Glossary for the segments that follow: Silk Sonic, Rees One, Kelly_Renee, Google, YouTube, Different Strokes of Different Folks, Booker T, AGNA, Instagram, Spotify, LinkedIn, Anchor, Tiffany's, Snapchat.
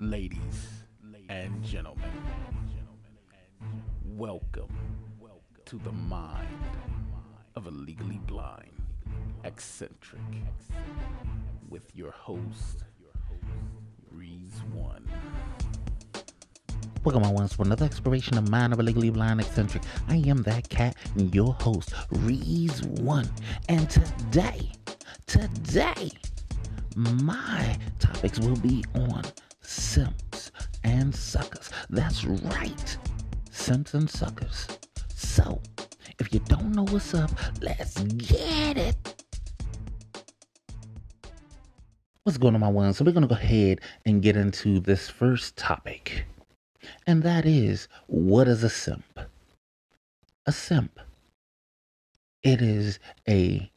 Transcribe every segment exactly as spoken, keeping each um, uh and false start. Ladies and gentlemen, welcome to the mind of a legally blind eccentric with your host, Rees One. Welcome on once for another exploration of Mind of a Legally Blind Eccentric. I am that cat and your host, Rees One. And today, today, my topics will be on simps and suckers. That's right, simps and suckers. So, if you don't know what's up, let's get it. What's going on, my ones? So we're going to go ahead and get into this first topic. And that is, what is a simp? A simp. It is a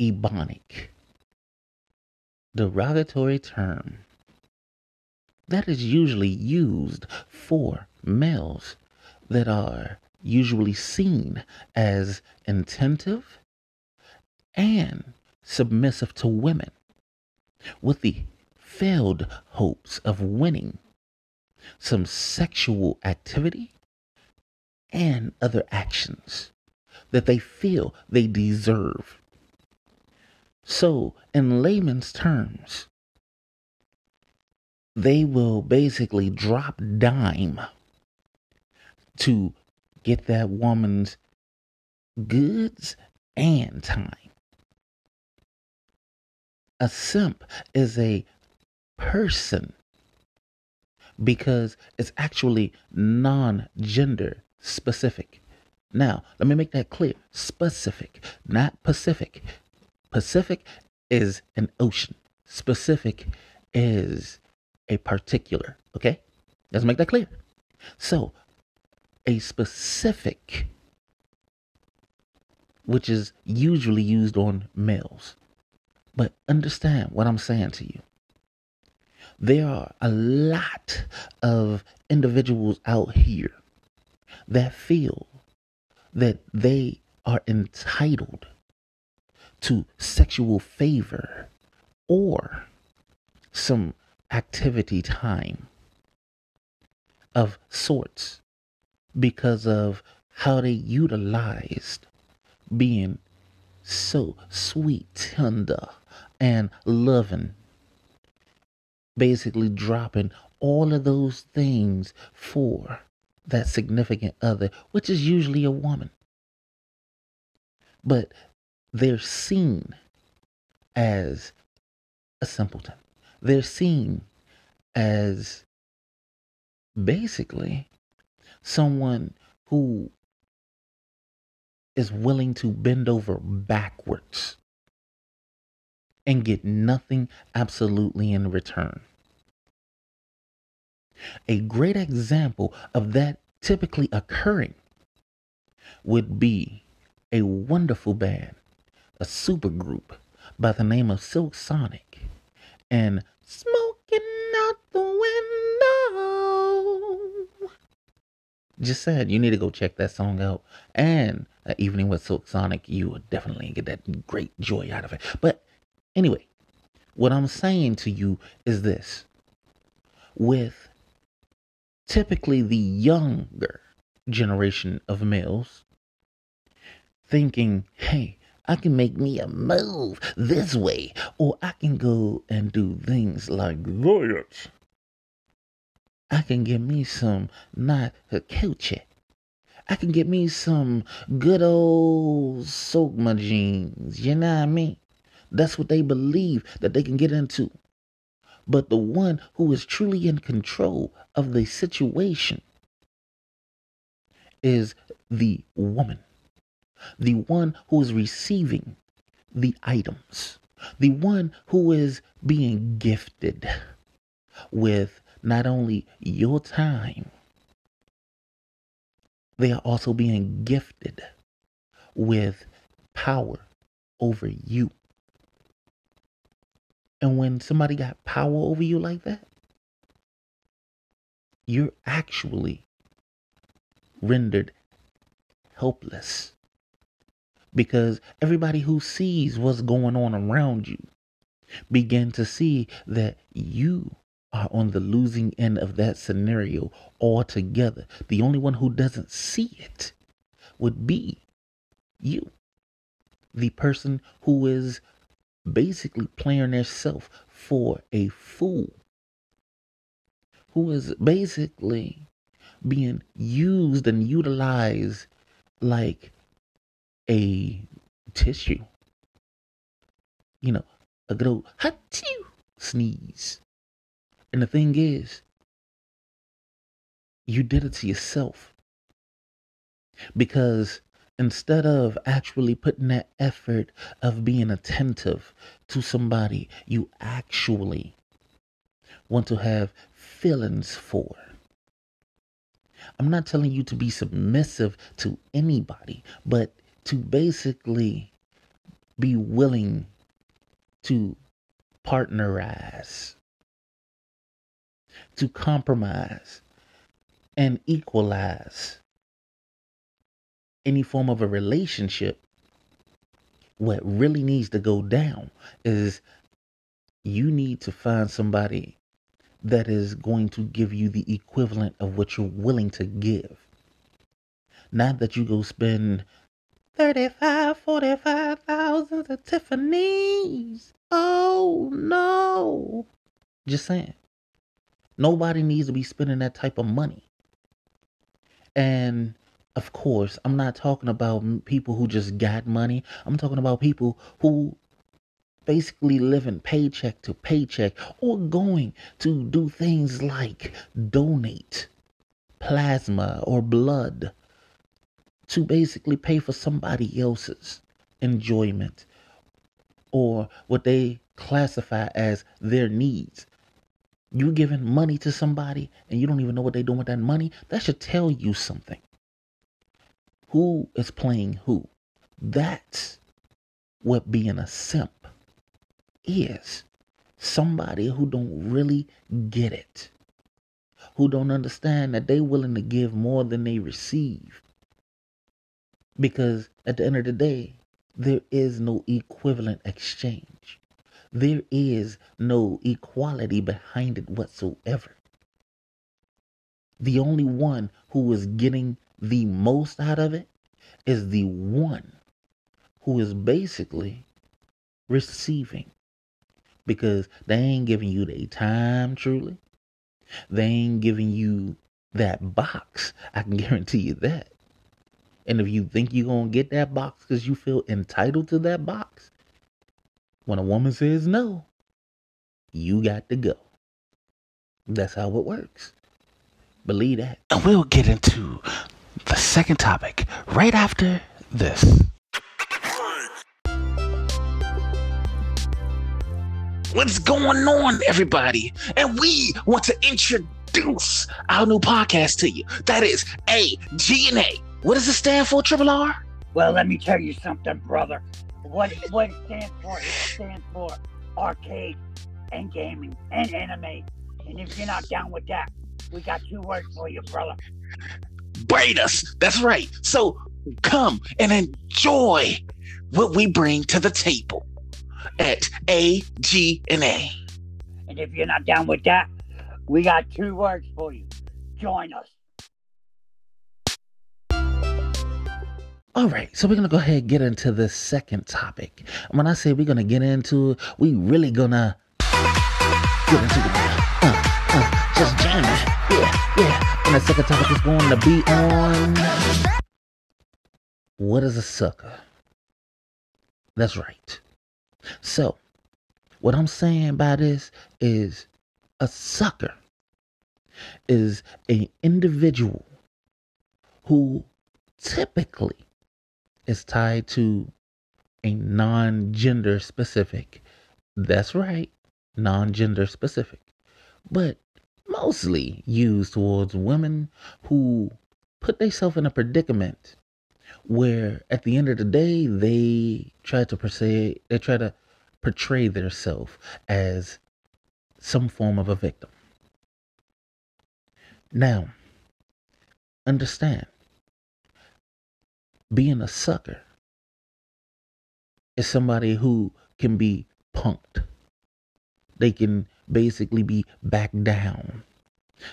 ebonic, derogatory term that is usually used for males that are usually seen as attentive and submissive to women, with the failed hopes of winning some sexual activity and other actions that they feel they deserve. So, in layman's terms, they will basically drop dime to get that woman's goods and time. A simp is a person because it's actually non-gender specific. Now, let me make that clear. Specific, not Pacific. Pacific is an ocean. Specific is a particular. Okay? Let's make that clear. So, a specific, which is usually used on males. But understand what I'm saying to you. There are a lot of individuals out here that feel that they are entitled to sexual favor or some activity time of sorts because of how they utilized being so sweet, tender, and loving. Basically dropping all of those things for that significant other, which is usually a woman. But they're seen as a simpleton. They're seen as basically someone who is willing to bend over backwards and get nothing absolutely in return. A great example of that typically occurring would be a wonderful band, a supergroup by the name of Silk Sonic, and Smoking Out the Window. Just said, you need to go check that song out. And an evening with Silk Sonic, you will definitely get that great joy out of it. But anyway, what I'm saying to you is this. With typically the younger generation of males thinking, hey, I can make me a move this way, or I can go and do things like that. I can get me some not a coochie. I can get me some good old soak my jeans, you know what I mean? That's what they believe that they can get into. But the one who is truly in control of the situation is the woman. The one who is receiving the items. The one who is being gifted with not only your time, they are also being gifted with power over you. And when somebody got power over you like that, you're actually rendered helpless. Because everybody who sees what's going on around you began to see that you are on the losing end of that scenario altogether. The only one who doesn't see it would be you, the person who is basically playing herself for a fool, who is basically being used and utilized like a tissue. You know, a good old ha-choo sneeze. And the thing is, you did it to yourself, because instead of actually putting that effort of being attentive to somebody you actually want to have feelings for. I'm not telling you to be submissive to anybody, but to basically be willing to partnerize, to compromise and equalize any form of a relationship. What really needs to go down is you need to find somebody that is going to give you the equivalent of what you're willing to give. Not that you go spend thirty-five, forty-five thousand at Tiffany's. Oh no. Just saying. Nobody needs to be spending that type of money. And of course, I'm not talking about people who just got money. I'm talking about people who basically living paycheck to paycheck, or going to do things like donate plasma or blood to basically pay for somebody else's enjoyment or what they classify as their needs. You giving money to somebody and you don't even know what they're doing with that money. That should tell you something. Who is playing who? That's what being a simp is. Somebody who don't really get it, who don't understand that they're willing to give more than they receive, because at the end of the day, there is no equivalent exchange. There is no equality behind it whatsoever. The only one who is getting the most out of it is the one who is basically receiving. Because they ain't giving you their time truly. They ain't giving you that box. I can guarantee you that. And if you think you're going to get that box because you feel entitled to that box, when a woman says no, you got to go. That's how it works. Believe that. And we'll get into the second topic right after this. What's going on, everybody? And we want to introduce our new podcast to you. That is A G N A. What does it stand for, Triple R? Well, let me tell you something, brother. What, what it stands for, it stands for arcade and gaming and anime. And if you're not down with that, we got two words for you, brother. Braid us. That's right. So come and enjoy what we bring to the table at A G N A. And if you're not down with that, we got two words for you. Join us. All right, so we're going to go ahead and get into the second topic. And when I say we're going to get into it, we really going to get into it. Uh, uh, just jam it. Yeah, yeah. And the second topic is going to be on what is a sucker? That's right. So, what I'm saying by this is a sucker is an individual who typically is tied to a non-gender specific. That's right, non-gender specific. But mostly used towards women who put themselves in a predicament where at the end of the day, they try to portray, they try to portray themselves as some form of a victim. Now, understand, being a sucker is somebody who can be punked They can basically be backed down.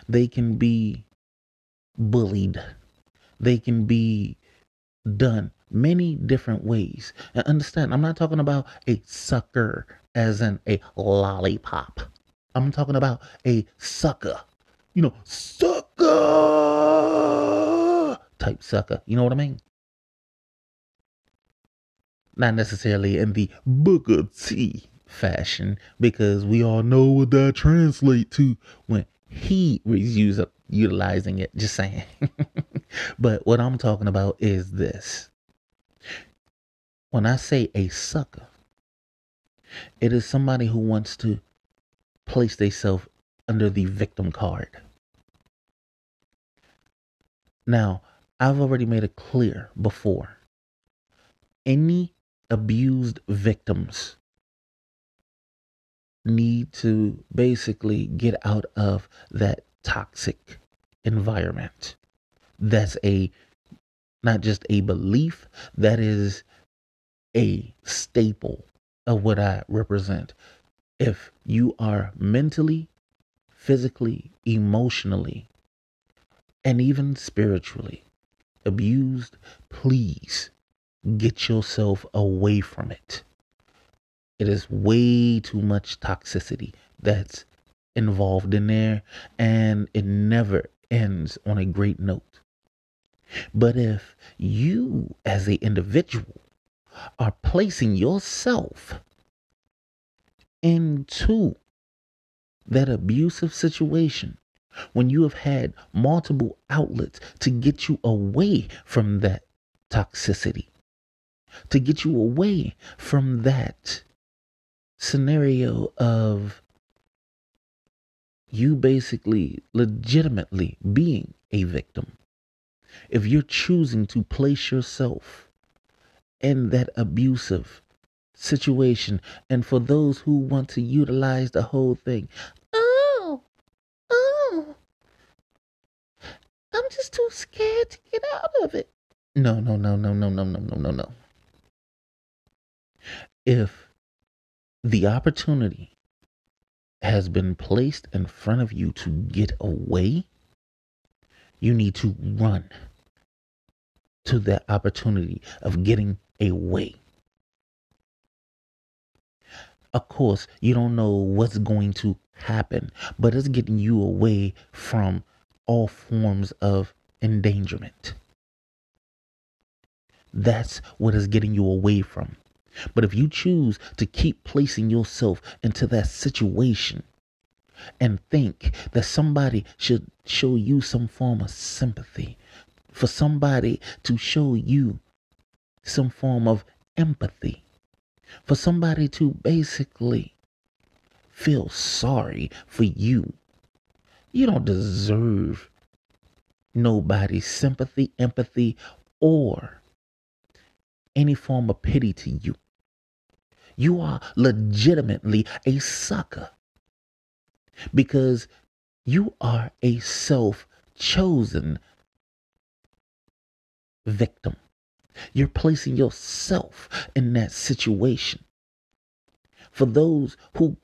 They can be bullied. They can be done many different ways. And understand, I'm not talking about a sucker as in a lollipop. I'm talking about a sucker. You know, sucker type sucker. You know what I mean? Not necessarily in the Booker T fashion, because we all know what that translates to when he was utilizing it. Just saying. But what I'm talking about is this. When I say a sucker, it is somebody who wants to place themselves under the victim card. Now, I've already made it clear before. Any abused victims need to basically get out of that toxic environment. That's a not just a belief, that is a staple of what I represent. If you are mentally, physically, emotionally, and even spiritually abused, please get yourself away from it. It is way too much toxicity that's involved in there, and it never ends on a great note. But if you as an individual are placing yourself into that abusive situation, when you have had multiple outlets to get you away from that toxicity, to get you away from that scenario of you basically legitimately being a victim. If you're choosing to place yourself in that abusive situation, and for those who want to utilize the whole thing, oh, oh, I'm just too scared to get out of it. No, no, no, no, no, no, no, no, no, no. If the opportunity has been placed in front of you to get away, you need to run to that opportunity of getting away. Of course, you don't know what's going to happen, but it's getting you away from all forms of endangerment. That's what is getting you away from. But if you choose to keep placing yourself into that situation and think that somebody should show you some form of sympathy, for somebody to show you some form of empathy, for somebody to basically feel sorry for you, you don't deserve nobody's sympathy, empathy, or any form of pity to you. You are legitimately a sucker because you are a self-chosen victim. You're placing yourself in that situation. For those who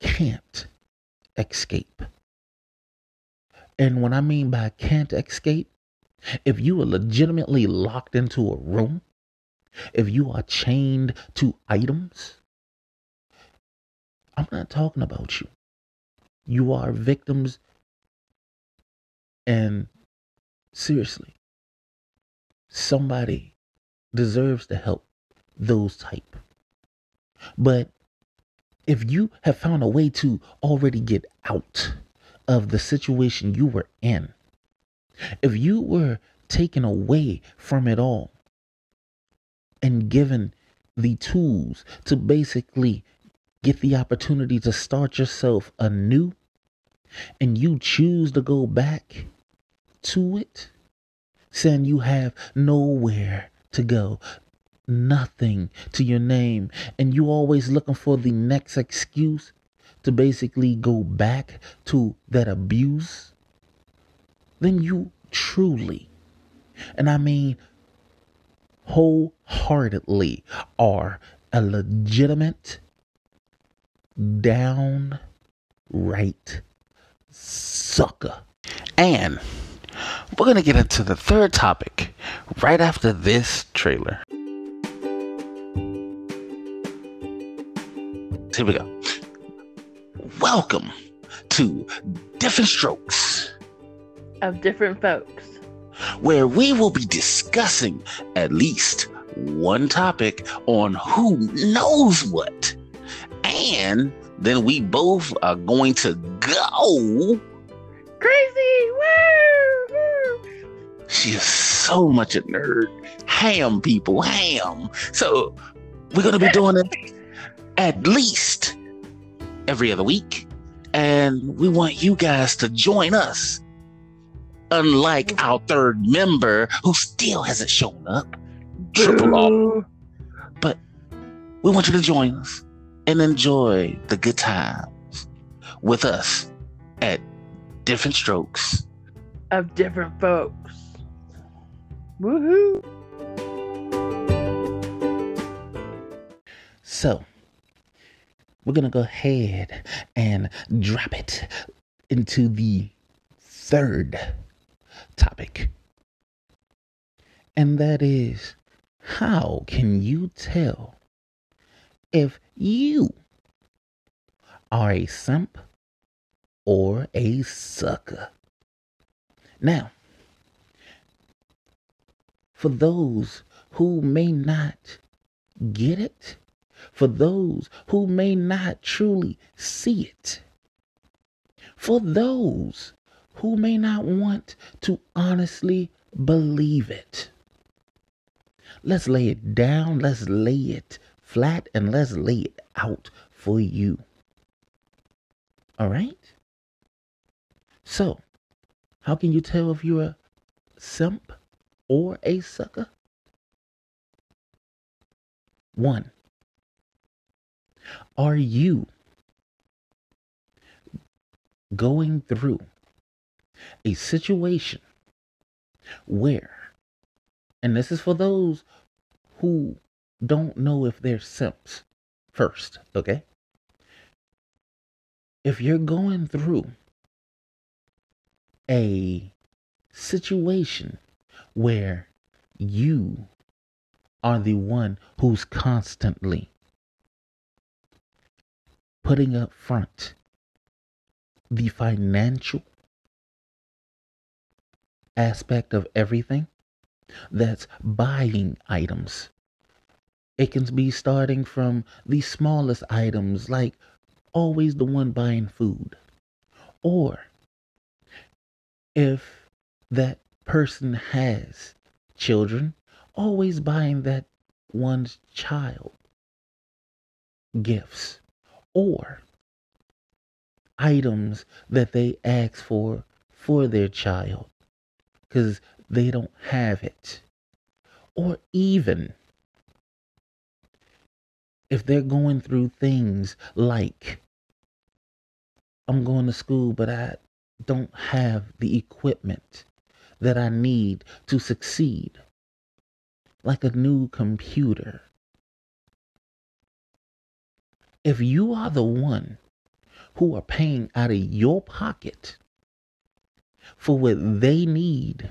can't escape. And what I mean by can't escape, if you are legitimately locked into a room, if you are chained to items, I'm not talking about you. You are victims. And seriously, somebody deserves to help those type. But if you have found a way to already get out of the situation you were in, if you were taken away from it all, and given the tools to basically get the opportunity to start yourself anew, and you choose to go back to it, saying you have nowhere to go, nothing to your name, and you always looking for the next excuse to basically go back to that abuse, then you truly, and I mean wholeheartedly, are a legitimate downright sucker. And we're going to get into the third topic right after this trailer. Here we go. Welcome to Different Strokes of Different Folks, where we will be discussing at least one topic on who knows what. And then we both are going to go crazy. Woo! Woo! She is so much a nerd. Ham, people, ham. So we're going to be doing it at least every other week. And we want you guys to join us. Unlike our third member who still hasn't shown up. Triple R. But we want you to join us and enjoy the good times with us at Different Strokes of Different Folks. Woohoo! So, we're going to go ahead and drop it into the third topic. And that is, how can you tell if you are a simp or a sucker? Now, for those who may not get it, for those who may not truly see it, for those who may not want to honestly believe it, let's lay it down, let's lay it flat, and let's lay it out for you. All right? So, how can you tell if you're a simp or a sucker? One, are you going through a situation where, and this is for those who don't know if they're simps first, okay? If you're going through a situation where you are the one who's constantly putting up front the financial aspect of everything, that's buying items. It can be starting from the smallest items, like always the one buying food. Or if that person has children, always buying that one's child gifts. Or items that they ask for for their child because they don't have it. Or even if they're going through things like, I'm going to school, but I don't have the equipment that I need to succeed, like a new computer. If you are the one who are paying out of your pocket for what they need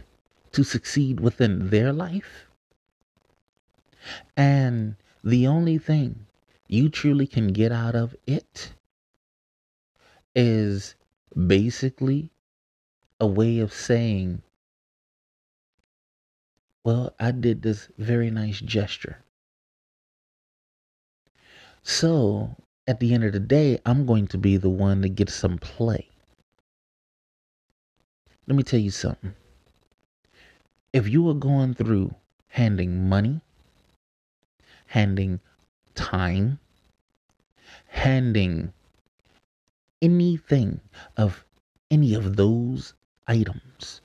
to succeed within their life, and the only thing you truly can get out of it is basically a way of saying, well, I did this very nice gesture. So, at the end of the day, I'm going to be the one to get some play. Let me tell you something. If you are going through handing money, handing time, handing anything of any of those items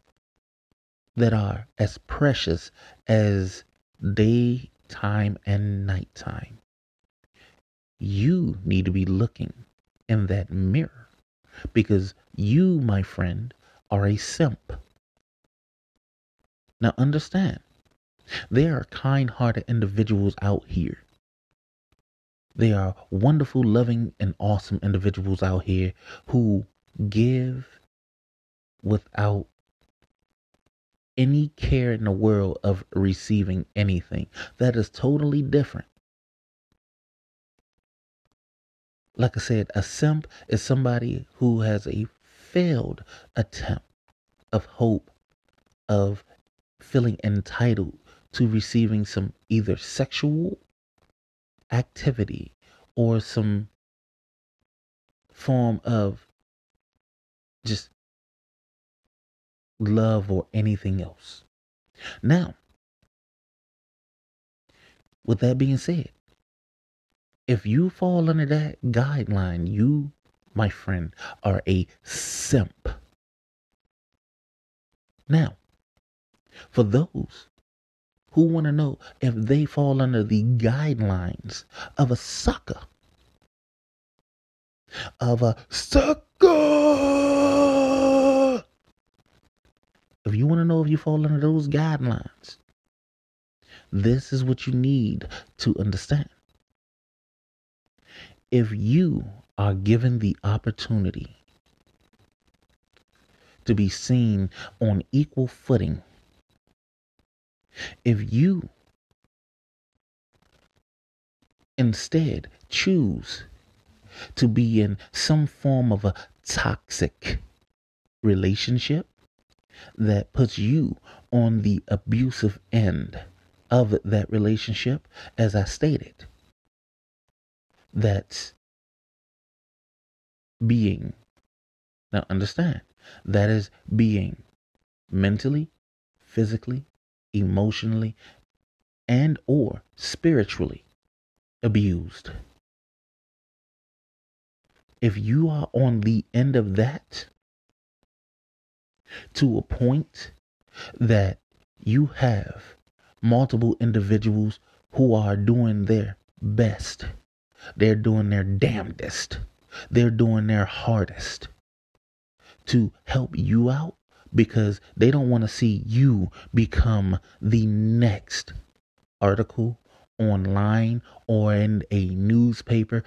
that are as precious as daytime and nighttime, you need to be looking in that mirror, because you, my friend, are a simp. Now understand, there are kind-hearted individuals out here There are wonderful, loving, and awesome individuals out here who give without any care in the world of receiving anything. That is totally different. Like I said, a simp is somebody who has a failed attempt of hope of feeling entitled to receiving some either sexual activity or some form of just love or anything else. Now, with that being said, if you fall under that guideline, you, my friend, are a simp. Now, for those who want to know if they fall under the guidelines of a sucker, of a sucker, if you want to know if you fall under those guidelines, this is what you need to understand. If you are given the opportunity to be seen on equal footing, if you instead choose to be in some form of a toxic relationship that puts you on the abusive end of that relationship, as I stated, that's being, now understand, that is being mentally, physically, emotionally, and or spiritually abused. If you are on the end of that to a point that you have multiple individuals who are doing their best, they're doing their damnedest, they're doing their hardest to help you out because they don't want to see you become the next article online or in a newspaper.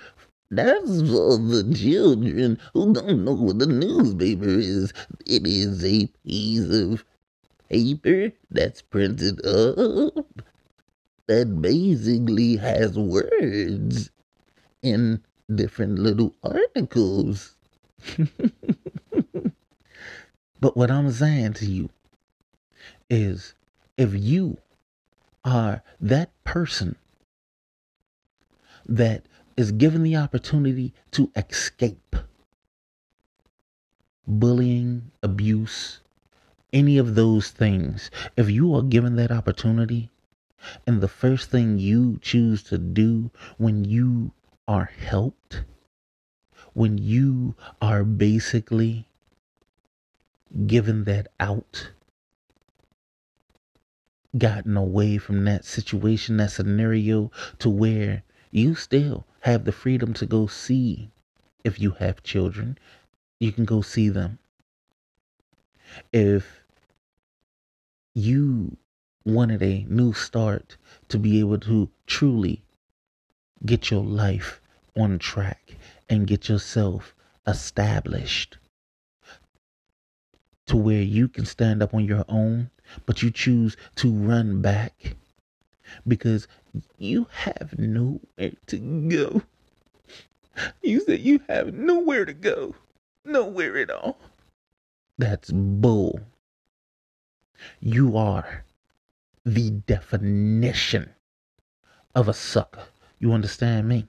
That's for the children who don't know what the newspaper is. It is a piece of paper that's printed up that basically has words in different little articles. But what I'm saying to you is, if you are that person that is given the opportunity to escape bullying, abuse, any of those things, if you are given that opportunity and the first thing you choose to do when you are helped, when you are basically given that out, gotten away from that situation, that scenario, to where you still have the freedom to go see, if you have children, you can go see them. If you wanted a new start to be able to truly get your life on track and get yourself established to where you can stand up on your own, but you choose to run back because you have nowhere to go. You said you have nowhere to go. Nowhere at all. That's bull. You are the definition of a sucker. You understand me?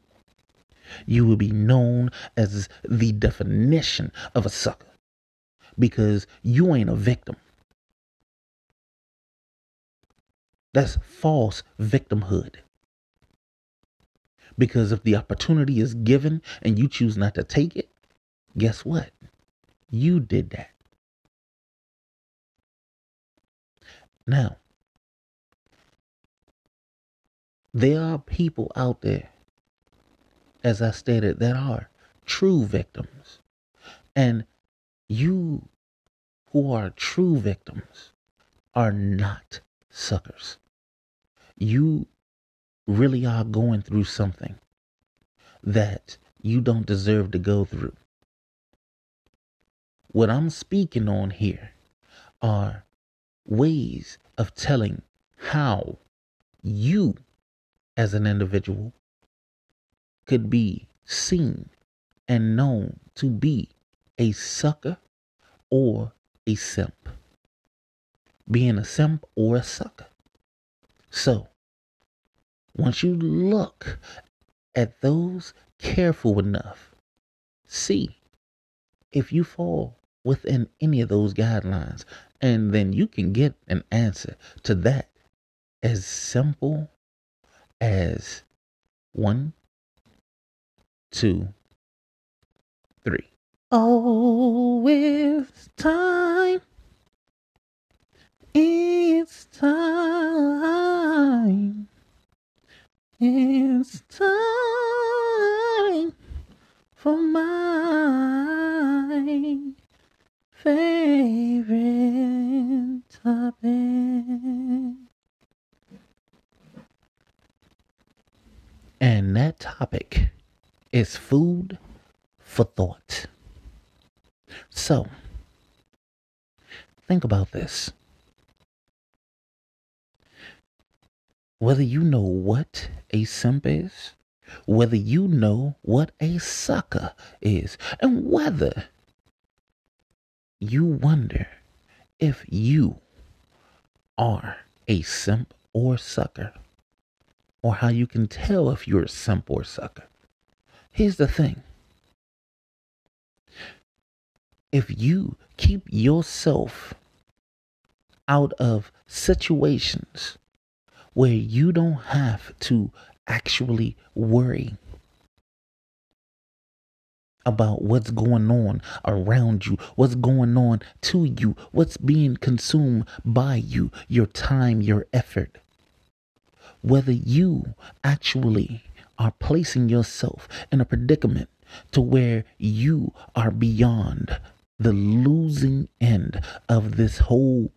You will be known as the definition of a sucker because you ain't a victim. That's false victimhood. Because if the opportunity is given and you choose not to take it, guess what? You did that. Now, there are people out there, as I stated, that are true victims. And you who are true victims are not suckers. You really are going through something. that you don't deserve to go through. What I'm speaking on here are ways of telling how you as an individual could be seen and known to be a sucker or a simp. Being a simp or a sucker. So, once you look at those careful enough, see if you fall within any of those guidelines, and then you can get an answer to that as simple as one, two, three. Oh, it's time. It's time. It's time for my favorite topic. And that topic is food for thought. So, think about this. Whether you know what a simp is, whether you know what a sucker is, and whether you wonder if you are a simp or sucker, or how you can tell if you're a simp or sucker. Here's the thing. If you keep yourself out of situations where you don't have to actually worry about what's going on around you, what's going on to you, what's being consumed by you, your time, your effort. Whether you actually are placing yourself in a predicament to where you are beyond the losing end of this whole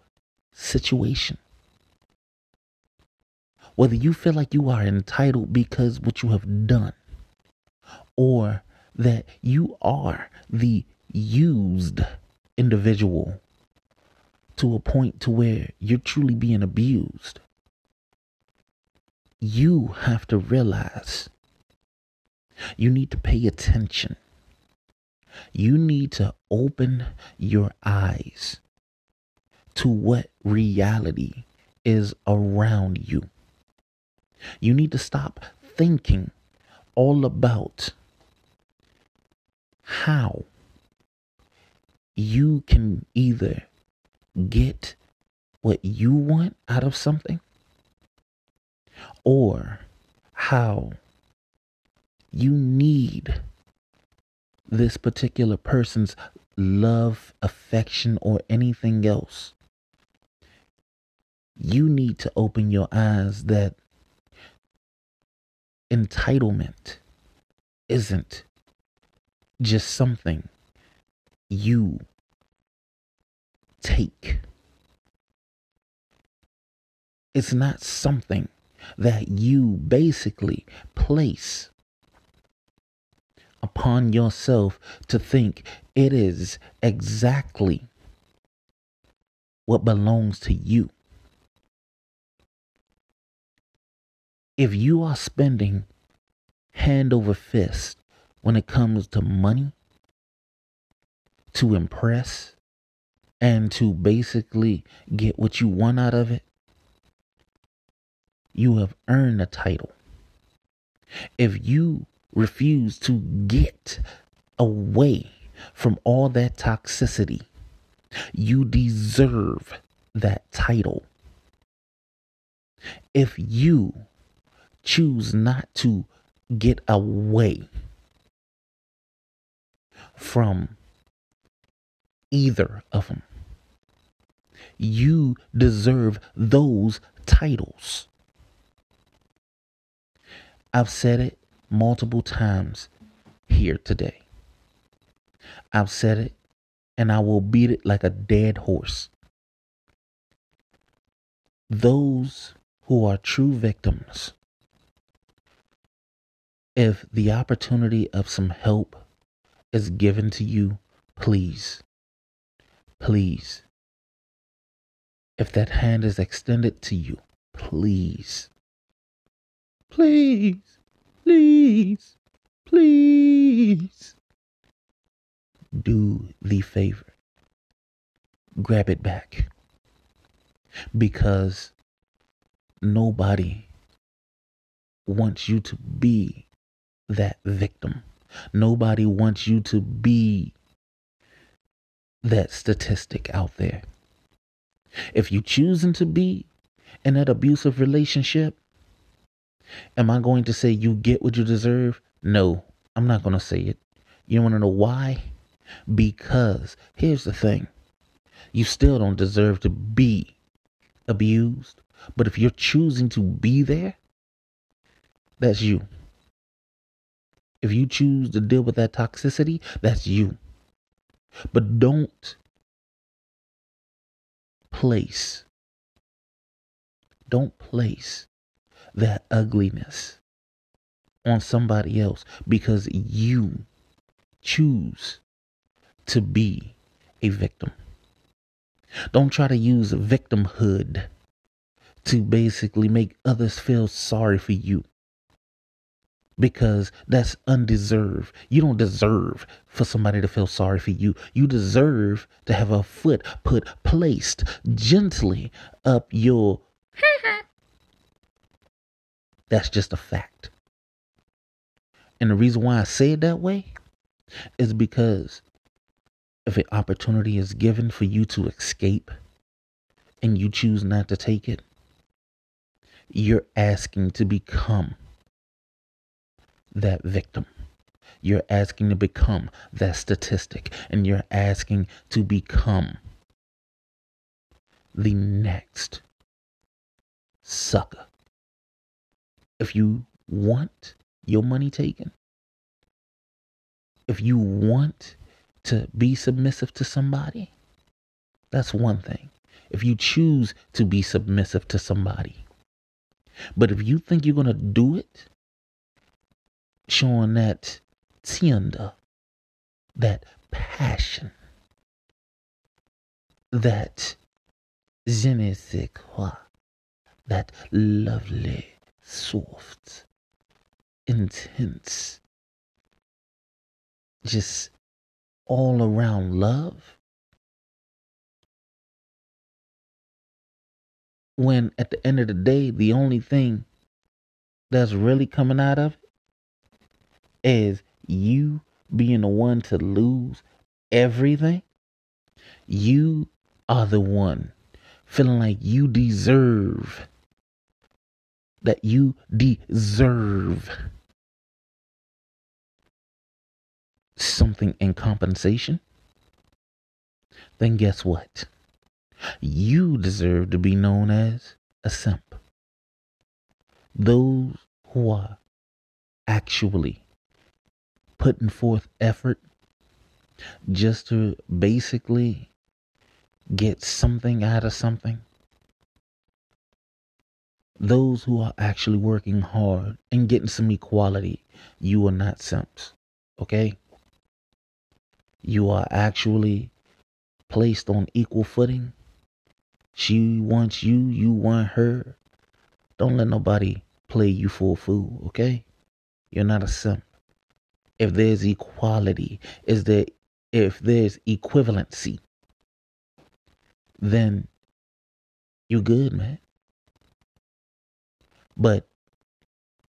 situation. Whether you feel like you are entitled because what you have done, or that you are the used individual to a point to where you're truly being abused, you have to realize you need to pay attention. You need to open your eyes to what reality is around you. You need to stop thinking all about how you can either get what you want out of something or how you need this particular person's love, affection, or anything else. You need to open your eyes that entitlement isn't just something you take. It's not something that you basically place upon yourself to think it is exactly what belongs to you. If you are spending hand over fist when it comes to money, to impress, and to basically get what you want out of it, you have earned a title. If you refuse to get away from all that toxicity, you deserve that title. If you choose not to get away from either of them, you deserve those titles. I've said it multiple times here today. I've said it, and I will beat it like a dead horse. Those who are true victims, if the opportunity of some help is given to you, please, please, if that hand is extended to you, please, please, please, please, do the favor. Grab it back. Because nobody wants you to be that victim. Nobody wants you to be that statistic out there. If you're choosing to be in that abusive relationship, am I going to say you get what you deserve? No, I'm not going to say it. You want to know why? Because here's the thing. You still don't deserve to be abused. But if you're choosing to be there, that's you. If you choose to deal with that toxicity, that's you. But don't place, don't place that ugliness on somebody else, because you choose to be a victim. Don't try to use victimhood to basically make others feel sorry for you, because that's undeserved. You don't deserve for somebody to feel sorry for you. You deserve to have a foot put placed gently up your... That's just a fact. And the reason why I say it that way is because if an opportunity is given for you to escape and you choose not to take it, you're asking to become that victim. You're asking to become that statistic. And you're asking to become the next sucker. If you want your money taken, if you want to be submissive to somebody, that's one thing. If you choose to be submissive to somebody, but if you think you're going to do it, showing that tienda, that passion, that je ne sais quoi, that lovely, soft, intense, just all around love, when at the end of the day, the only thing that's really coming out of it is you being the one to lose everything. You are the one feeling like you deserve, that you deserve something in compensation. Then guess what? You deserve to be known as a simp. Those who are actually putting forth effort just to basically get something out of something. Those who are actually working hard and getting some equality, you are not simps, okay? You are actually placed on equal footing. She wants you, you want her. Don't let nobody play you for a fool, okay? You're not a simp. If there's equality, is there, if there's equivalency, then you're good, man. But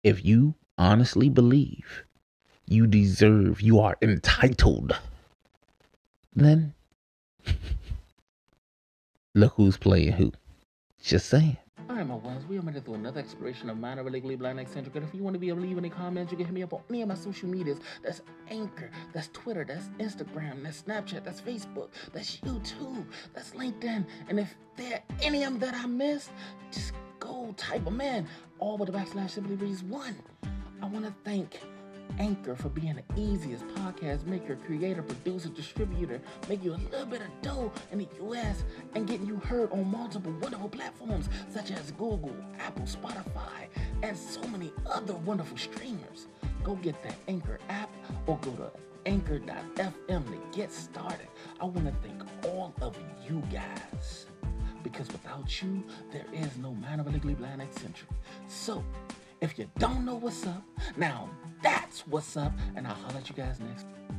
if you honestly believe you deserve, you are entitled, then look who's playing who. Just saying. All right, my ones, we are headed to another exploration of mine, illegally blind, eccentric. And if you want to be able to leave any comments, you can hit me up on any of my social medias. That's Anchor, that's Twitter, that's Instagram, that's Snapchat, that's Facebook, that's YouTube, that's LinkedIn. And if there are any of them that I missed, just go type them in. All with a backslash simply Rees One. I want to thank Anchor for being the easiest podcast maker, creator, producer, distributor, make you a little bit of dough in the U S and getting you heard on multiple wonderful platforms such as Google, Apple, Spotify, and so many other wonderful streamers. go get that Anchor app or go to anchor dot f m to get started. I want to thank all of you guys, because without you, there is no Man of a Legally Blind Eccentric. So, if you don't know what's up, now that's what's up, and I'll holler at you guys next time.